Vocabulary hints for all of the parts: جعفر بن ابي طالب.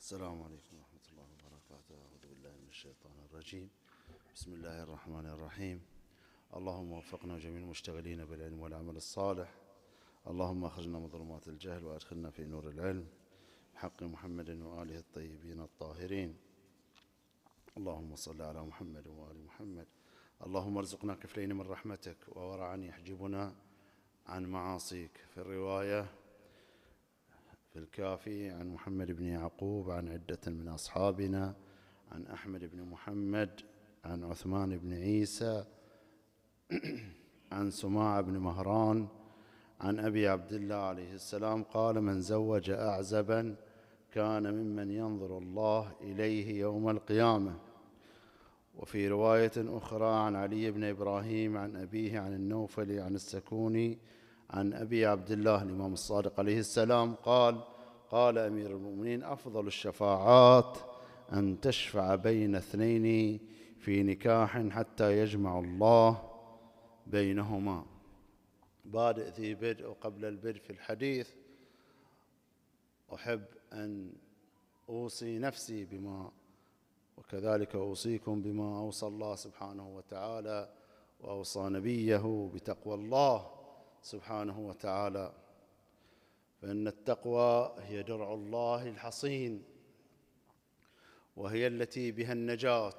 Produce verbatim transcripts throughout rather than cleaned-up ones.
السلام عليكم ورحمة الله وبركاته. أعوذ بالله من الشيطان الرجيم. بسم الله الرحمن الرحيم. اللهم وفقنا جميع المشتغلين بالعلم والعمل الصالح. اللهم أخرجنا من ظلمات الجهل وأدخلنا في نور العلم بحق محمد وآله الطيبين الطاهرين. اللهم صل على محمد وآل محمد. اللهم ارزقنا كفلين من رحمتك وورعا يحجبنا عن معاصيك. في الرواية في الكافي عن محمد بن يعقوب عن عدة من أصحابنا عن أحمد بن محمد عن عثمان بن عيسى عن سماع بن مهران عن أبي عبد الله عليه السلام قال: من زوج أعزبا كان ممن ينظر الله إليه يوم القيامة. وفي رواية أخرى عن علي بن إبراهيم عن أبيه عن النوفل عن السكوني عن أبي عبد الله الإمام الصادق عليه السلام قال: قال أمير المؤمنين: أفضل الشفاعات أن تشفع بين اثنين في نكاح حتى يجمع الله بينهما. بادئ ذي بدء وقبل البدء في الحديث، أحب أن أوصي نفسي بما وكذلك أوصيكم بما أوصى الله سبحانه وتعالى وأوصى نبيه بتقوى الله سبحانه وتعالى، فإن التقوى هي درع الله الحصين، وهي التي بها النجاة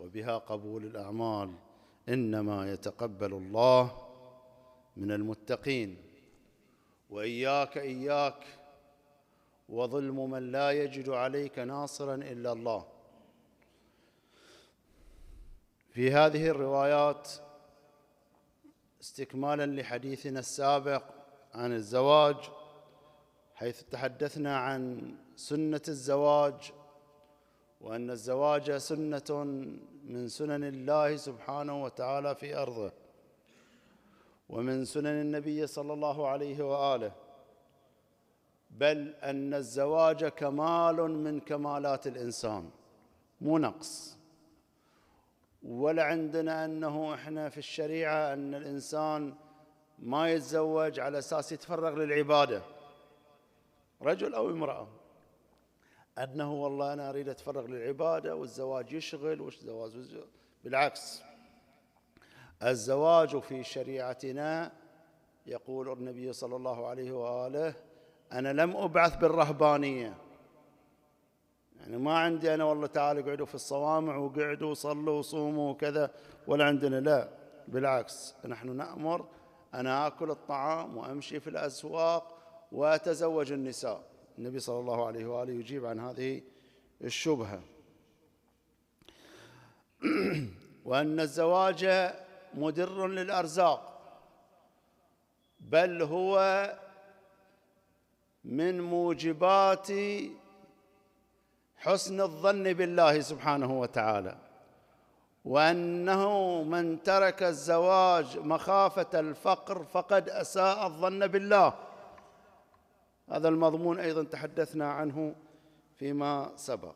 وبها قبول الأعمال. إنما يتقبل الله من المتقين. وإياك إياك وظلم من لا يجد عليك ناصرا إلا الله. في هذه الروايات استكمالا لحديثنا السابق عن الزواج، حيث تحدثنا عن سنة الزواج وأن الزواج سنة من سنن الله سبحانه وتعالى في أرضه ومن سنن النبي صلى الله عليه وآله، بل أن الزواج كمال من كمالات الإنسان مو نقص. ولا عندنا أنه إحنا في الشريعة أن الإنسان ما يتزوج على أساس يتفرغ للعبادة، رجل أو امرأة، أنه والله أنا أريد أتفرغ للعبادة والزواج يشغل والزواج. بالعكس، الزواج في شريعتنا يقول النبي صلى الله عليه وآله: أنا لم أبعث بالرهبانية، يعني ما عندي أنا والله تعالوا اقعدوا في الصوامع وقعدوا وصلوا وصوموا وكذا، ولا عندنا، لا، بالعكس، نحن نأمر أنا آكل الطعام وأمشي في الأسواق وأتزوج النساء. النبي صلى الله عليه وآله يجيب عن هذه الشبهة. وأن الزواج مدر للأرزاق، بل هو من موجبات حسن الظن بالله سبحانه وتعالى، وأنه من ترك الزواج مخافة الفقر فقد أساء الظن بالله. هذا المضمون أيضا تحدثنا عنه فيما سبق.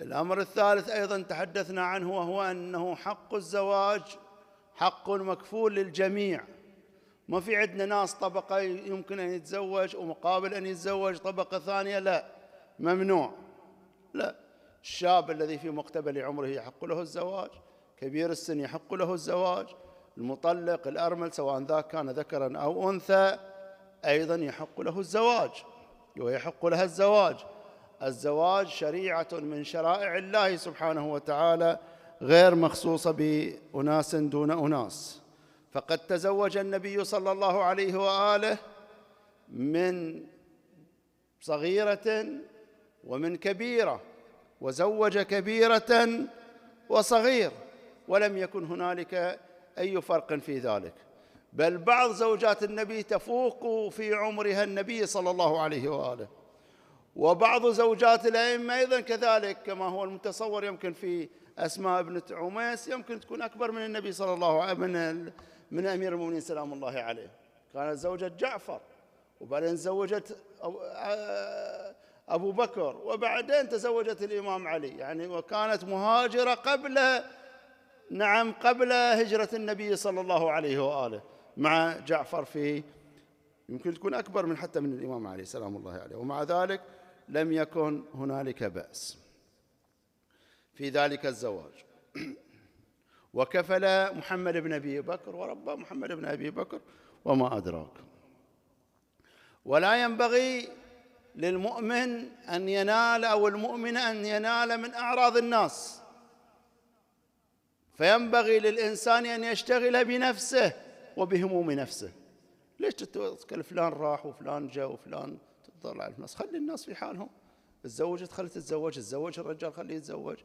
الأمر الثالث أيضا تحدثنا عنه، وهو أنه حق الزواج حق مكفول للجميع. ما في عندنا ناس طبقة يمكن أن يتزوج ومقابل أن يتزوج طبقة ثانية، لا، ممنوع، لا. الشاب الذي في مقتبل عمره يحق له الزواج، كبير السن يحق له الزواج، المطلق الأرمل سواء ذاك كان ذكرا أو أنثى أيضا يحق له الزواج ويحق لها الزواج. الزواج شريعة من شرائع الله سبحانه وتعالى، غير مخصوصة بأناس دون أناس. فقد تزوج النبي صلى الله عليه وآله من صغيرة ومن كبيرة، وزوج كبيرة وصغير، ولم يكن هنالك أي فرق في ذلك، بل بعض زوجات النبي تفوق في عمرها النبي صلى الله عليه وآله، وبعض زوجات الأئمة أيضا كذلك، كما هو المتصور يمكن في أسماء بنت عميس يمكن تكون أكبر من النبي صلى الله عليه من من أمير المؤمنين سلام الله عليه، كانت زوجة جعفر، وبعدين تزوجت أبو بكر، وبعدين تزوجت الإمام علي، يعني وكانت مهاجرة قبل، نعم، قبل هجرة النبي صلى الله عليه وآله، مع جعفر في يمكن تكون أكبر من حتى من الإمام علي سلام الله عليه، ومع ذلك لم يكن هنالك بأس في ذلك الزواج. وكفل محمد بن أبي بكر وربى محمد بن أبي بكر وما أدراك. ولا ينبغي للمؤمن أن ينال أو المؤمن أن ينال من أعراض الناس، فينبغي للإنسان أن يشتغل بنفسه وبهموم نفسه. ليش تتوكل فلان راح وفلان جاء وفلان تطلع على الناس؟ خلي الناس في حالهم، تزوجت خلي تتزوج، تزوج الرجال خليه يتزوج،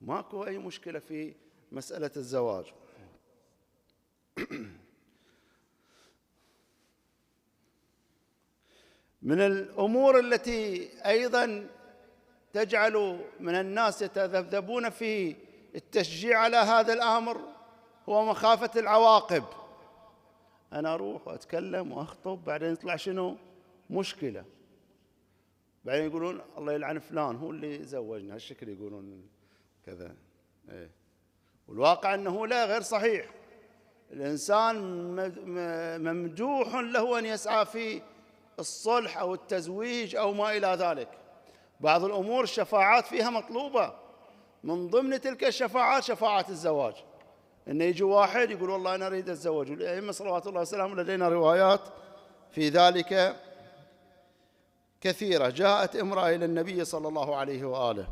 ماكو أي مشكلة في مسألة الزواج. من الأمور التي أيضا تجعل من الناس يتذبذبون في التشجيع على هذا الأمر هو مخافة العواقب. أنا أروح وأتكلم وأخطب بعدين يطلع شنو؟ مشكلة. بعدين يقولون الله يلعن فلان هو اللي زوجنا، هالشكل يقولون كذا. إيه. والواقع أنه لا، غير صحيح. الإنسان ممدوح له أن يسعى في الصلح أو التزويج أو ما إلى ذلك. بعض الأمور الشفاعات فيها مطلوبة، من ضمن تلك الشفاعات شفاعة الزواج. أن يجي واحد يقول والله أنا أريد أتزوج، والأئمة صلوات الله وسلامه لدينا روايات في ذلك كثيرة. جاءت امرأة إلى النبي صلى الله عليه وآله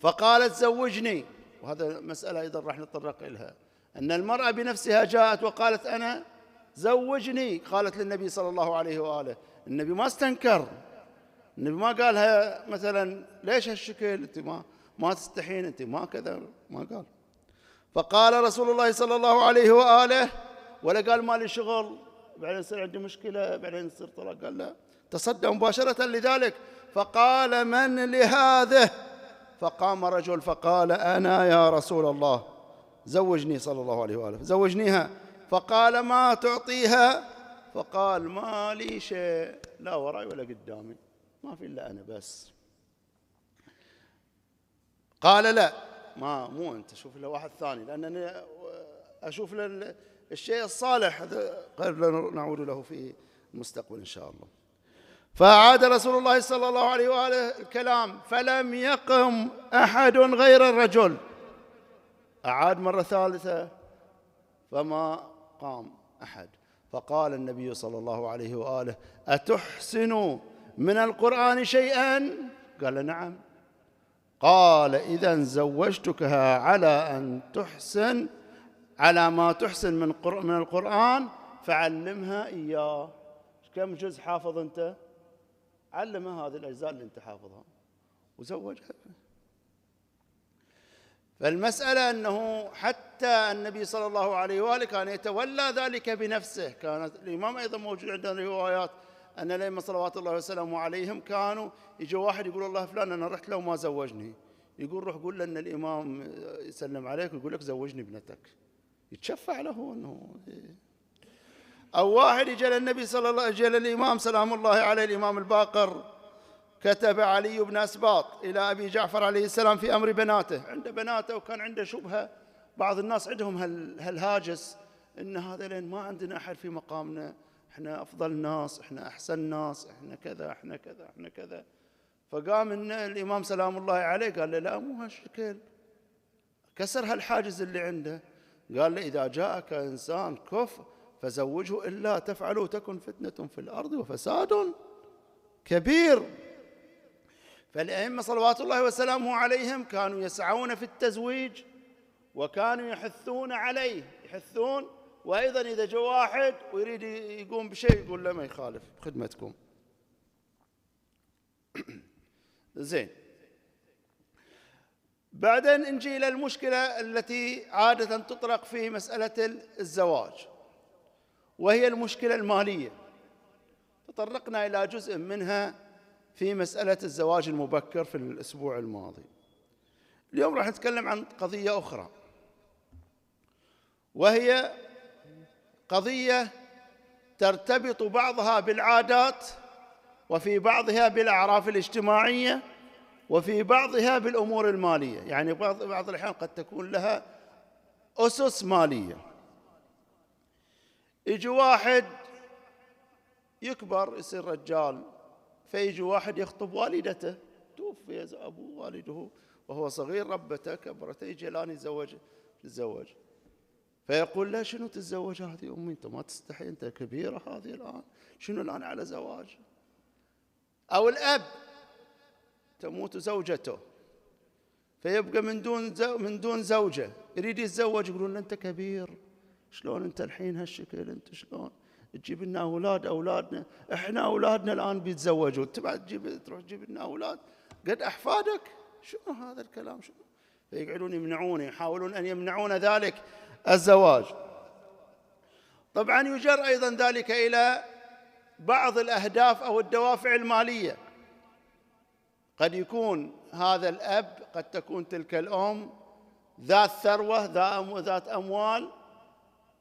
فقالت زوجني، وهذا مسألة أيضا راح نتطرق إليها، أن المرأة بنفسها جاءت وقالت أنا زوجني، قالت للنبي صلى الله عليه وآله. النبي ما استنكر، النبي ما قالها مثلا ليش هالشكل، أنت ما ما تستحين، أنت ما كذا، ما قال. فقال رسول الله صلى الله عليه وآله، ولا قال ما لي شغل، بعدين يصير عندي مشكلة، بعدين يصير طلاق، قال لا، تصدى مباشرة لذلك. فقال من لهذه؟ فقام رجل فقال أنا يا رسول الله، زوجني صلى الله عليه وآله، زوجنيها. فقال ما تعطيها؟ فقال ما لي شيء، لا وراي ولا قدامي، ما في إلا أنا بس. قال لا، ما مو أنت، شوف له واحد ثاني، لأنني أشوف له الشيء الصالح، هذا قبل نعود له في المستقبل إن شاء الله. فأعاد رسول الله صلى الله عليه وآله الكلام، فلم يقم أحد غير الرجل. أعاد مرة ثالثة فما قام أحد. فقال النبي صلى الله عليه وآله أتحسن من القرآن شيئا؟ قال نعم. قال إذا زوجتكها على أن تحسن، على ما تحسن من من القرآن، فعلمها إياه. كم جزء حافظ أنت؟ علمها هذه الأجزاء اللي أنت حافظها وزوجها. فالمسألة أنه حتى النبي صلى الله عليه وآله كان يتولى ذلك بنفسه. كانت الإمام أيضا موجود عندنا روايات أن الأئمة صلوات الله وسلامه عليهم كانوا يجي واحد يقول الله فلان أنا رحت له وما زوجني، يقول روح قول له أن الإمام يسلم عليك ويقول لك زوجني ابنتك، يتشفع له. أنه أو واحد يجي للنبي صلى الله عليه وسلم، الإمام سلام الله عليه، الإمام الباقر، كتب علي بن أسباط إلى أبي جعفر عليه السلام في أمر بناته، عنده بناته وكان عنده شبهة، بعض الناس عندهم هالهاجس إن هذين ما عندنا أحد في مقامنا، إحنا أفضل ناس، إحنا أحسن ناس، إحنا كذا، إحنا كذا، إحنا كذا. فقام الإمام سلام الله عليه قال له لا مو هالشكل، كسر هالحاجز اللي عنده. قال له إذا جاءك إنسان كفر فزوجه إلا تفعلوا تكن فتنة في الأرض وفساد كبير. فالأئمة صلوات الله وسلامه عليهم كانوا يسعون في التزويج وكانوا يحثون عليه، يحثون. وأيضا إذا جاء واحد ويريد يقوم بشيء يقول له ما يخالف، بخدمتكم. زين. بعدين نجي إلى المشكلة التي عادة تطرق في مسألة الزواج، وهي المشكلة المالية. تطرقنا إلى جزء منها في مسألة الزواج المبكر في الأسبوع الماضي. اليوم راح نتكلم عن قضية أخرى، وهي قضية ترتبط بعضها بالعادات، وفي بعضها بالأعراف الاجتماعية، وفي بعضها بالأمور المالية. يعني بعض بعض الأحيان قد تكون لها أسس مالية. يجي واحد يكبر يصير رجال فيجي واحد يخطب والدته، توفي ابوه والده وهو صغير، ربته كبرته، يجي الان يتزوج يتزوج فيقول لا شنو تتزوج هذه امي، انت ما تستحي، انت كبيره هذه الان، شنو الان على زواج؟ او الاب تموت زوجته فيبقى من دون من دون زوجه، يريد يتزوج يقولون له انت كبير، شلون انت الحين هالشكل، انت شلون تجيب لنا اولاد؟ اولادنا احنا اولادنا الان بيتزوجون، انت بعد تجيب تروح تجيب لنا اولاد قد احفادك، شنو هذا الكلام شنو؟ فيقعدون يمنعون، يحاولون ان يمنعون ذلك الزواج. طبعا يجر ايضا ذلك الى بعض الاهداف او الدوافع الماليه. قد يكون هذا الاب، قد تكون تلك الام ذات ثروه ذات اموال،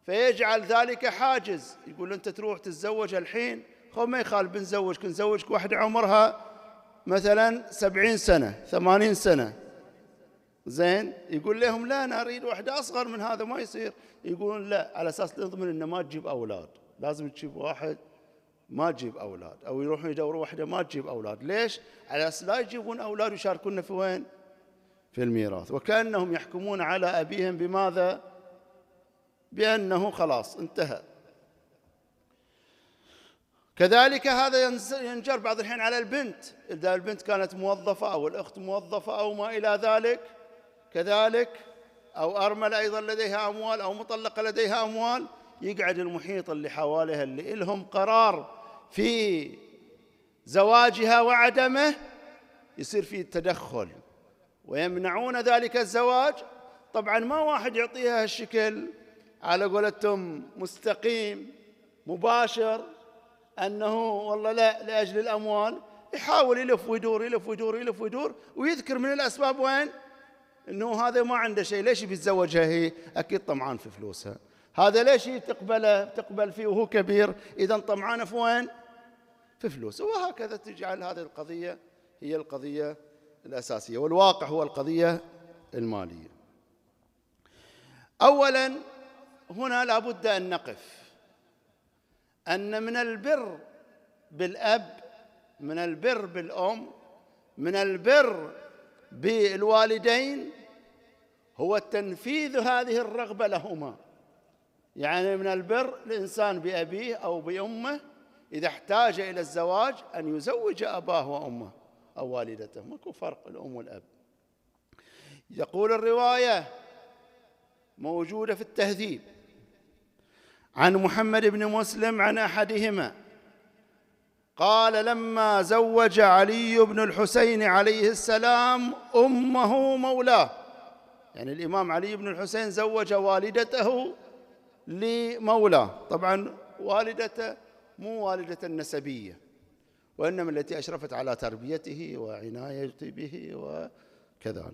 فيجعل ذلك حاجز، يقول انت تروح تتزوج الحين، خو ما يخالف بنزوجك، نزوجك واحده عمرها مثلا سبعين سنه ثمانين سنه، زين؟ يقول لهم لا انا اريد واحده اصغر من هذا، ما يصير. يقولون لا، على اساس نضمن انه ما تجيب اولاد، لازم تجيب واحد ما تجيب اولاد، او يروحون يدوروا واحده ما تجيب اولاد. ليش؟ على اساس لا يجيبون اولاد ويشاركونا في وين؟ في الميراث. وكانهم يحكمون على ابيهم بماذا؟ بانه خلاص انتهى. كذلك هذا ينجر بعض الحين على البنت، اذا البنت كانت موظفه او الاخت موظفه او ما الى ذلك كذلك، او ارمله ايضا لديها اموال، او مطلقه لديها اموال، يقعد المحيط اللي حواليها اللي لهم قرار في زواجها وعدمه، يصير فيه تدخل ويمنعون ذلك الزواج. طبعا ما واحد يعطيها هالشكل على قولتهم مستقيم مباشر، انه والله لا لاجل الاموال، يحاول يلف ويدور يلف ويدور يلف ويدور، ويذكر من الاسباب وين؟ انه هذا ما عنده شيء، ليش بيتزوجها هي؟ اكيد طمعان في فلوسها. هذا ليش هي تقبله تقبل فيه وهو كبير؟ اذا طمعانه في وين؟ في فلوسه. وهكذا تجعل هذه القضيه هي القضيه الاساسيه، والواقع هو القضيه الماليه. اولا هنا لابد ان نقف ان من البر بالاب، من البر بالام، من البر بالوالدين هو تنفيذ هذه الرغبه لهما. يعني من البر الإنسان بأبيه أو بأمه إذا احتاج إلى الزواج أن يزوج أباه وأمه أو والدته، ماكو فرق الأم والأب. يقول الرواية موجودة في التهذيب عن محمد بن مسلم عن أحدهما قال: لما زوج علي بن الحسين عليه السلام أمه مولاه، يعني الإمام علي بن الحسين زوج والدته لمولاه. طبعا والدته مو والدته النسبيه، وانما التي اشرفت على تربيته وعنايته به وكذا.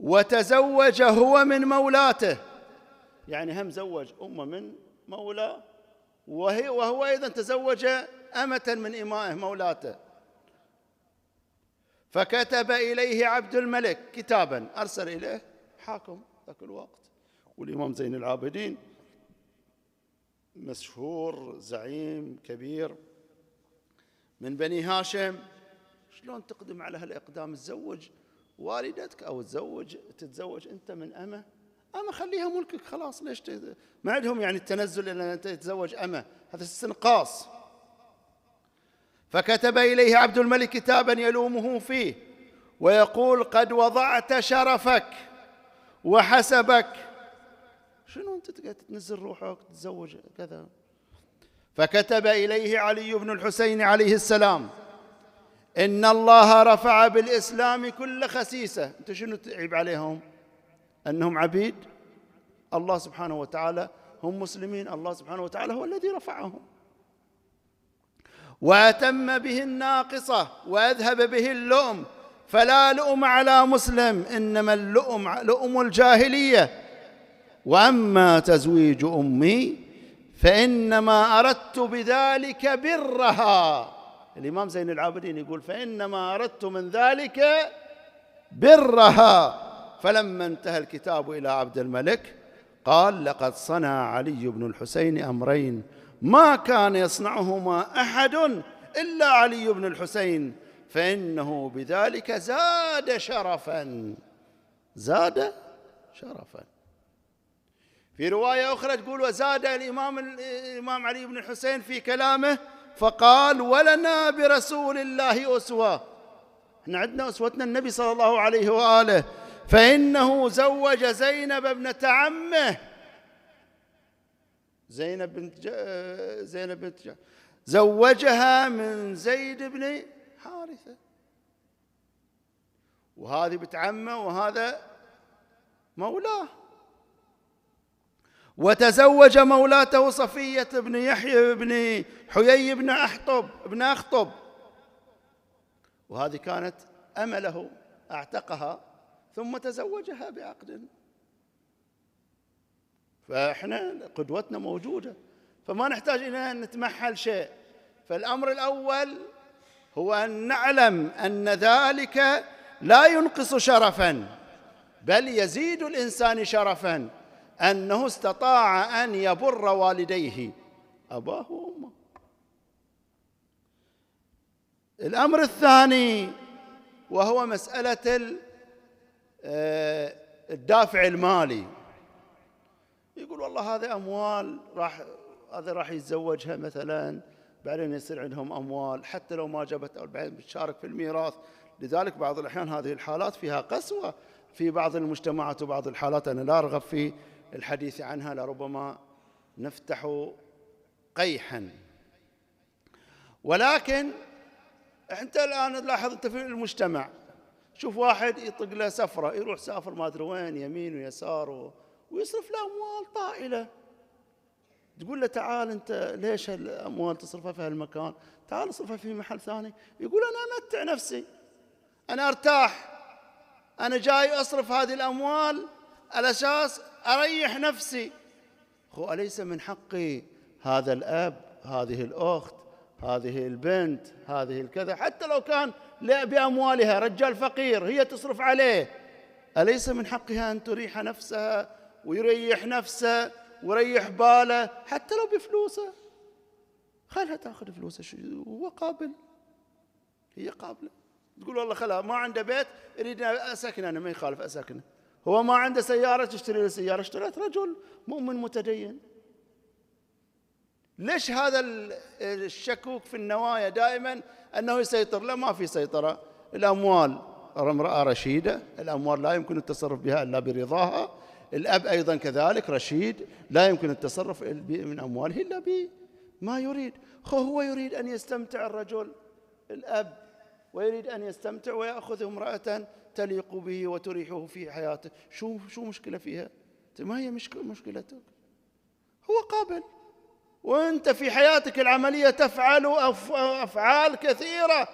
وتزوج هو من مولاته، يعني هم زوج امه من مولاه، وهي وهو ايضا تزوج امه من امائه مولاته. فكتب اليه عبد الملك كتابا، ارسل اليه حاكم ذاك الوقت، والإمام زين العابدين مشهور زعيم كبير من بني هاشم، شلون تقدم على هالإقدام؟ تزوج والدتك أو تزوج تتزوج أنت من أمه، أمه خليها ملكك خلاص، ليش تت... ما عندهم يعني التنزل إلا أن تتزوج أمه، هذا استنقاص. فكتب إليه عبد الملك كتابا يلومه فيه ويقول: قد وضعت شرفك وحسبك، شنو انت تنزل روحك تتزوج كذا؟ فكتب اليه علي بن الحسين عليه السلام: ان الله رفع بالاسلام كل خسيسه. انت شنو تعيب عليهم؟ انهم عبيد الله سبحانه وتعالى، هم مسلمين، الله سبحانه وتعالى هو الذي رفعهم. واتم به الناقصه واذهب به اللؤم، فلا لؤم على مسلم انما اللؤم لؤم الجاهليه. وأما تزويج أمي فإنما أردت بذلك برها. الإمام زين العابدين يقول: فإنما أردت من ذلك برها. فلما انتهى الكتاب إلى عبد الملك قال: لقد صنع علي بن الحسين أمرين ما كان يصنعهما أحد إلا علي بن الحسين، فإنه بذلك زاد شرفا، زاد شرفا. في رواية أخرى تقول وزاد الإمام, الإمام علي بن الحسين في كلامه فقال ولنا برسول الله أسوة، احنا عندنا أسوتنا النبي صلى الله عليه وآله، فإنه زوج زينب ابنة عمه، زينب بنت ج... زينب بنت ج... زوجها من زيد بن حارثة، وهذه بنت عمه وهذا مولاه، وتزوج مولاته صفية بن يحيى بن حيي بن أخطب بن أخطب، وهذه كانت أمله، أعتقها ثم تزوجها بعقد. فإحنا قدوتنا موجودة، فما نحتاج إلى أن نتمحل شيء. فالأمر الأول هو أن نعلم أن ذلك لا ينقص شرفا، بل يزيد الإنسان شرفا، أنه استطاع أن يبر والديه أباه وأمه. الأمر الثاني وهو مسألة الدافع المالي. يقول والله هذه أموال راح هذا راح يتزوجها مثلا، بعدين يصير عندهم أموال حتى لو ما جابت، أو بعدين بتشارك في الميراث. لذلك بعض الأحيان هذه الحالات فيها قسوة في بعض المجتمعات وبعض الحالات، أنا لا أرغب في الحديث عنها لربما نفتح قيحا. ولكن أنت الآن تلاحظ أنت في المجتمع، شوف واحد يطق له سفرة، يروح سافر ما أدري وين يمين ويسار ويصرف له أموال طائلة. تقول له تعال أنت ليش هالأموال تصرفها في هالمكان؟ تعال اصرفها في محل ثاني. يقول أنا أمتع نفسي، أنا أرتاح، أنا جاي أصرف هذه الأموال على أساس أريح نفسي. أخو، أليس من حقي هذا الأب، هذه الأخت، هذه البنت، هذه الكذا، حتى لو كان بأموالها رجال فقير هي تصرف عليه، أليس من حقها أن تريح نفسها ويريح نفسه ويريح باله حتى لو بفلوسه؟ خلها تأخذ فلوسه، هو قابل، هي قابلة. تقول والله خلاص ما عنده بيت، اريد اسكنه، انا ما يخالف اسكنه. هو ما عنده سياره، تشتري له سياره. اشتريت رجل مؤمن متدين. ليش هذا الشكوك في النوايا دائما انه يسيطر؟ لا، ما في سيطره. الاموال، امراه رشيده، الاموال لا يمكن التصرف بها الا برضاها. الاب ايضا كذلك رشيد، لا يمكن التصرف من امواله الا بما يريد. هو يريد ان يستمتع الرجل الاب، ويريد أن يستمتع ويأخذ امرأة تليق به وتريحه في حياته. شو شو مشكلة فيها؟ ما هي مشكلة مشكلتك؟ هو قابل، وأنت في حياتك العملية تفعل أف... أفعال كثيرة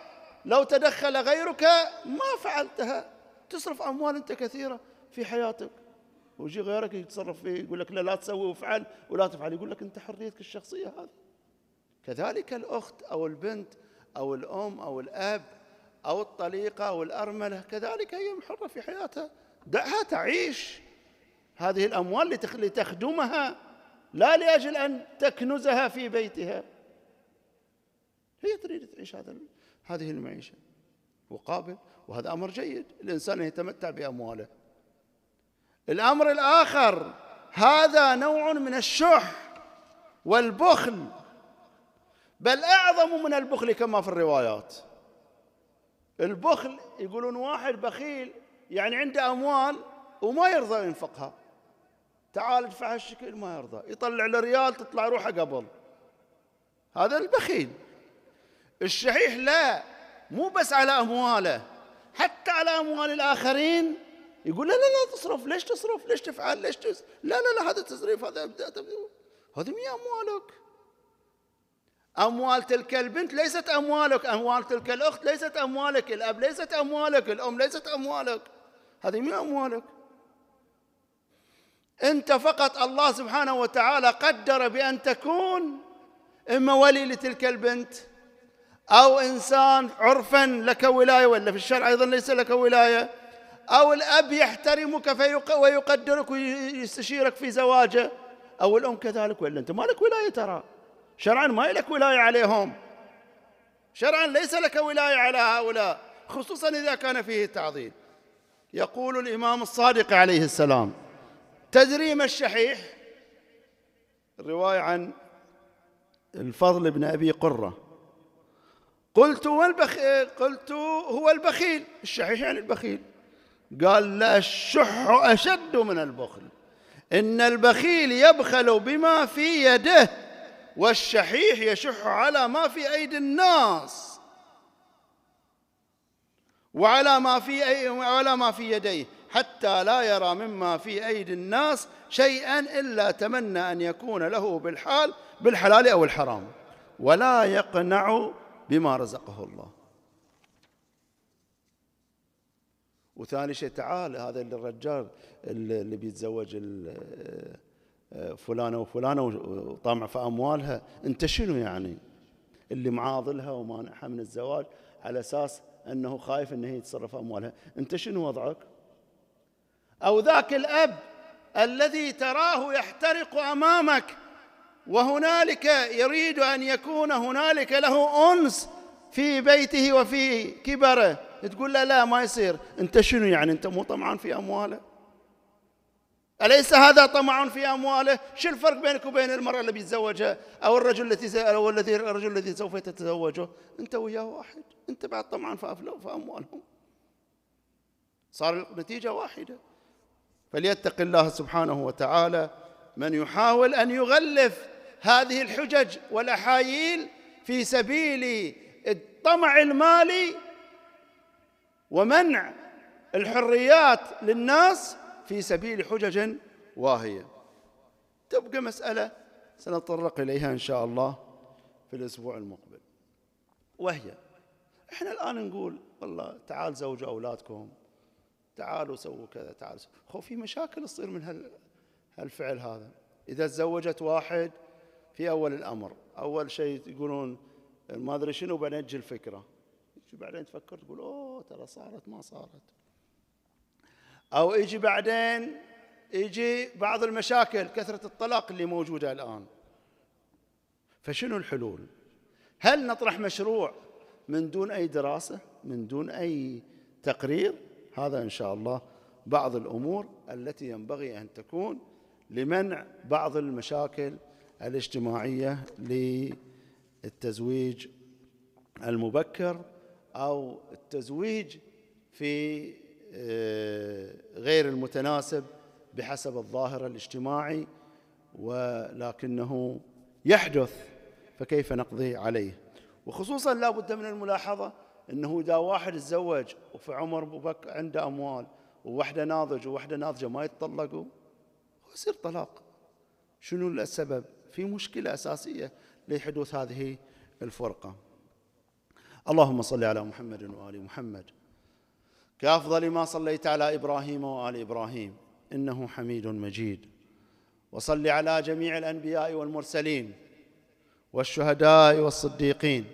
لو تدخل غيرك ما فعلتها. تصرف أموال أنت كثيرة في حياتك، ويجي غيرك يتصرف فيه، يقول لك لا لا تسوي وافعل ولا تفعل، يقول لك أنت حريتك الشخصية هذه. كذلك الأخت أو البنت أو الأم أو الأب أو الطليقة أو الأرملة، كذلك هي حرة في حياتها، دعها تعيش. هذه الأموال لتخدمها، لا لأجل أن تكنزها في بيتها. هي تريد تعيش هذا هذه المعيشة، وقابل، وهذا أمر جيد، الإنسان يتمتع بأمواله. الأمر الآخر هذا نوع من الشح والبخل، بل أعظم من البخل كما في الروايات. البخل يقولون واحد بخيل يعني عنده أموال وما يرضى ينفقها. تعال ادفع هالشكل، ما يرضى، يطلع له ريال تطلع روحه قبل. هذا البخيل. الشحيح لا، مو بس على أمواله، حتى على أموال الآخرين. يقول لا لا لا تصرف، ليش تصرف؟ ليش تفعل؟ ليش تس... لا لا لا هذا تسريف، هذا هذه مي أموالك. أموال تلك البنت ليست أموالك، أموال تلك الأخت ليست أموالك، الأب ليست أموالك، الأم ليست أموالك، هذه من أموالك أنت فقط. الله سبحانه وتعالى قدر بأن تكون إما ولي لتلك البنت أو إنسان عرفا لك ولاية، ولا في الشرع أيضا ليس لك ولاية، أو الأب يحترمك ويقدرك ويستشيرك في زواجه، أو الأم كذلك، ولا أنت ما لك ولاية. ترى شرعا ما لك ولاية عليهم، شرعا ليس لك ولاية على هؤلاء، خصوصا إذا كان فيه تعظيم. يقول الإمام الصادق عليه السلام: تجريم الشحيح، الرواية عن الفضل بن أبي قرة، قلت والبخيل، قلت هو البخيل، الشحيح يعني البخيل، قال: لا، الشح أشد من البخل، إن البخيل يبخل بما في يده، والشحيح يشح على ما في أيدي الناس وعلى ما في أي وعلى ما في يديه، حتى لا يرى مما في أيدي الناس شيئا إلا تمنى أن يكون له بالحال بالحلال أو الحرام، ولا يقنع بما رزقه الله. وثاني شيء، تعال هذا الرجال اللي بيتزوج فلانة وفلانة وطامع في أموالها، أنت شنو يعني؟ اللي معاضلها ومانعها من الزواج على أساس أنه خايف أن هي تصرف أموالها، أنت شنو وضعك؟ أو ذاك الأب الذي تراه يحترق أمامك، وهنالك يريد أن يكون هنالك له أنس في بيته وفي كبره، تقول له لا ما يصير، أنت شنو يعني؟ أنت مو طمعان في أمواله؟ أليس هذا طمع في أمواله؟ شو الفرق بينك وبين المرأة اللي بيتزوجها أو الرجل الذي أو الذي الرجل الذي سوف تتزوجه؟ أنت وياه واحد، أنت بعد طمعان في أموالهم، صار النتيجة واحدة. فليتق الله سبحانه وتعالى من يحاول أن يغلف هذه الحجج والأحاييل في سبيل الطمع المالي ومنع الحريات للناس في سبيل حجج واهية. تبقى مسألة سنتطرق إليها إن شاء الله في الأسبوع المقبل، وهي إحنا الآن نقول والله تعال زوجوا أولادكم، تعالوا سووا كذا، تعالوا سووا، خو في مشاكل تصير من هال هالفعل هذا. إذا تزوجت واحد في أول الأمر، أول شيء يقولون ما أدري شنو، بعدين تجي الفكرة، بعدين تفكر تقول أوه ترى صارت ما صارت، أو يجي بعدين يجي بعض المشاكل، كثرة الطلاق اللي موجودة الآن. فشنو الحلول؟ هل نطرح مشروع من دون أي دراسة، من دون أي تقرير؟ هذا إن شاء الله بعض الأمور التي ينبغي أن تكون لمنع بعض المشاكل الاجتماعية للتزويج المبكر أو التزويج في غير المتناسب بحسب الظاهر الاجتماعي، ولكنه يحدث، فكيف نقضي عليه؟ وخصوصا لا بد من الملاحظة أنه إذا واحد تزوج وفي عمر مبكر عنده أموال، ووحدة ناضج ووحدة ناضجة ما يتطلقوا، يصير طلاق. شنو السبب؟ في مشكلة أساسية لحدوث هذه الفرقة. اللهم صل على محمد وآل محمد كأفضل ما صليت على إبراهيم وآل إبراهيم إنه حميد مجيد، وصل على جميع الأنبياء والمرسلين والشهداء والصديقين،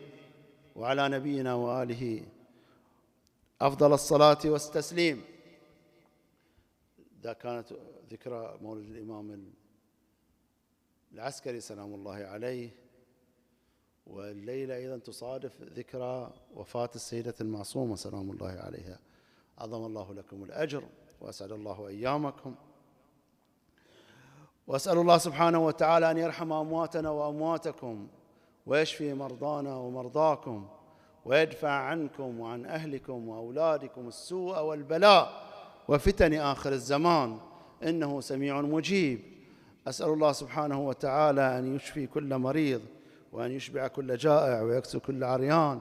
وعلى نبينا وآله أفضل الصلاة والتسليم. إذا كانت ذكرى مولد الإمام العسكري سلام الله عليه، والليلة أيضا تصادف ذكرى وفاة السيدة المعصومة سلام الله عليها، عظم الله لكم الأجر وأسعد الله أيامكم. وأسأل الله سبحانه وتعالى أن يرحم أمواتنا وأمواتكم، ويشفي مرضانا ومرضاكم، ويدفع عنكم وعن أهلكم وأولادكم السوء والبلاء وفتن آخر الزمان، إنه سميع مجيب. أسأل الله سبحانه وتعالى أن يشفي كل مريض، وأن يشبع كل جائع، ويكسو كل عريان،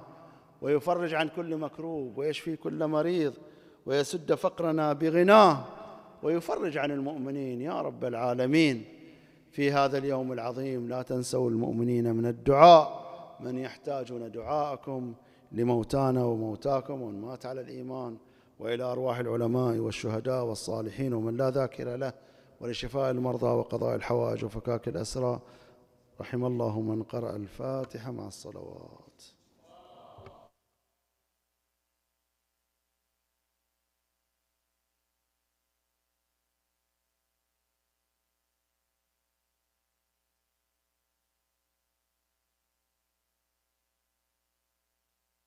ويفرج عن كل مكروب، ويشفي كل مريض، ويسد فقرنا بغناه، ويفرج عن المؤمنين يا رب العالمين. في هذا اليوم العظيم لا تنسوا المؤمنين من الدعاء، من يحتاجون دعاءكم لموتانا وموتاكم ومن مات على الإيمان، وإلى أرواح العلماء والشهداء والصالحين ومن لا ذاكر له، ولشفاء المرضى وقضاء الحوائج وفكاك الأسرى. رحم الله من قرأ الفاتحة مع الصلوات.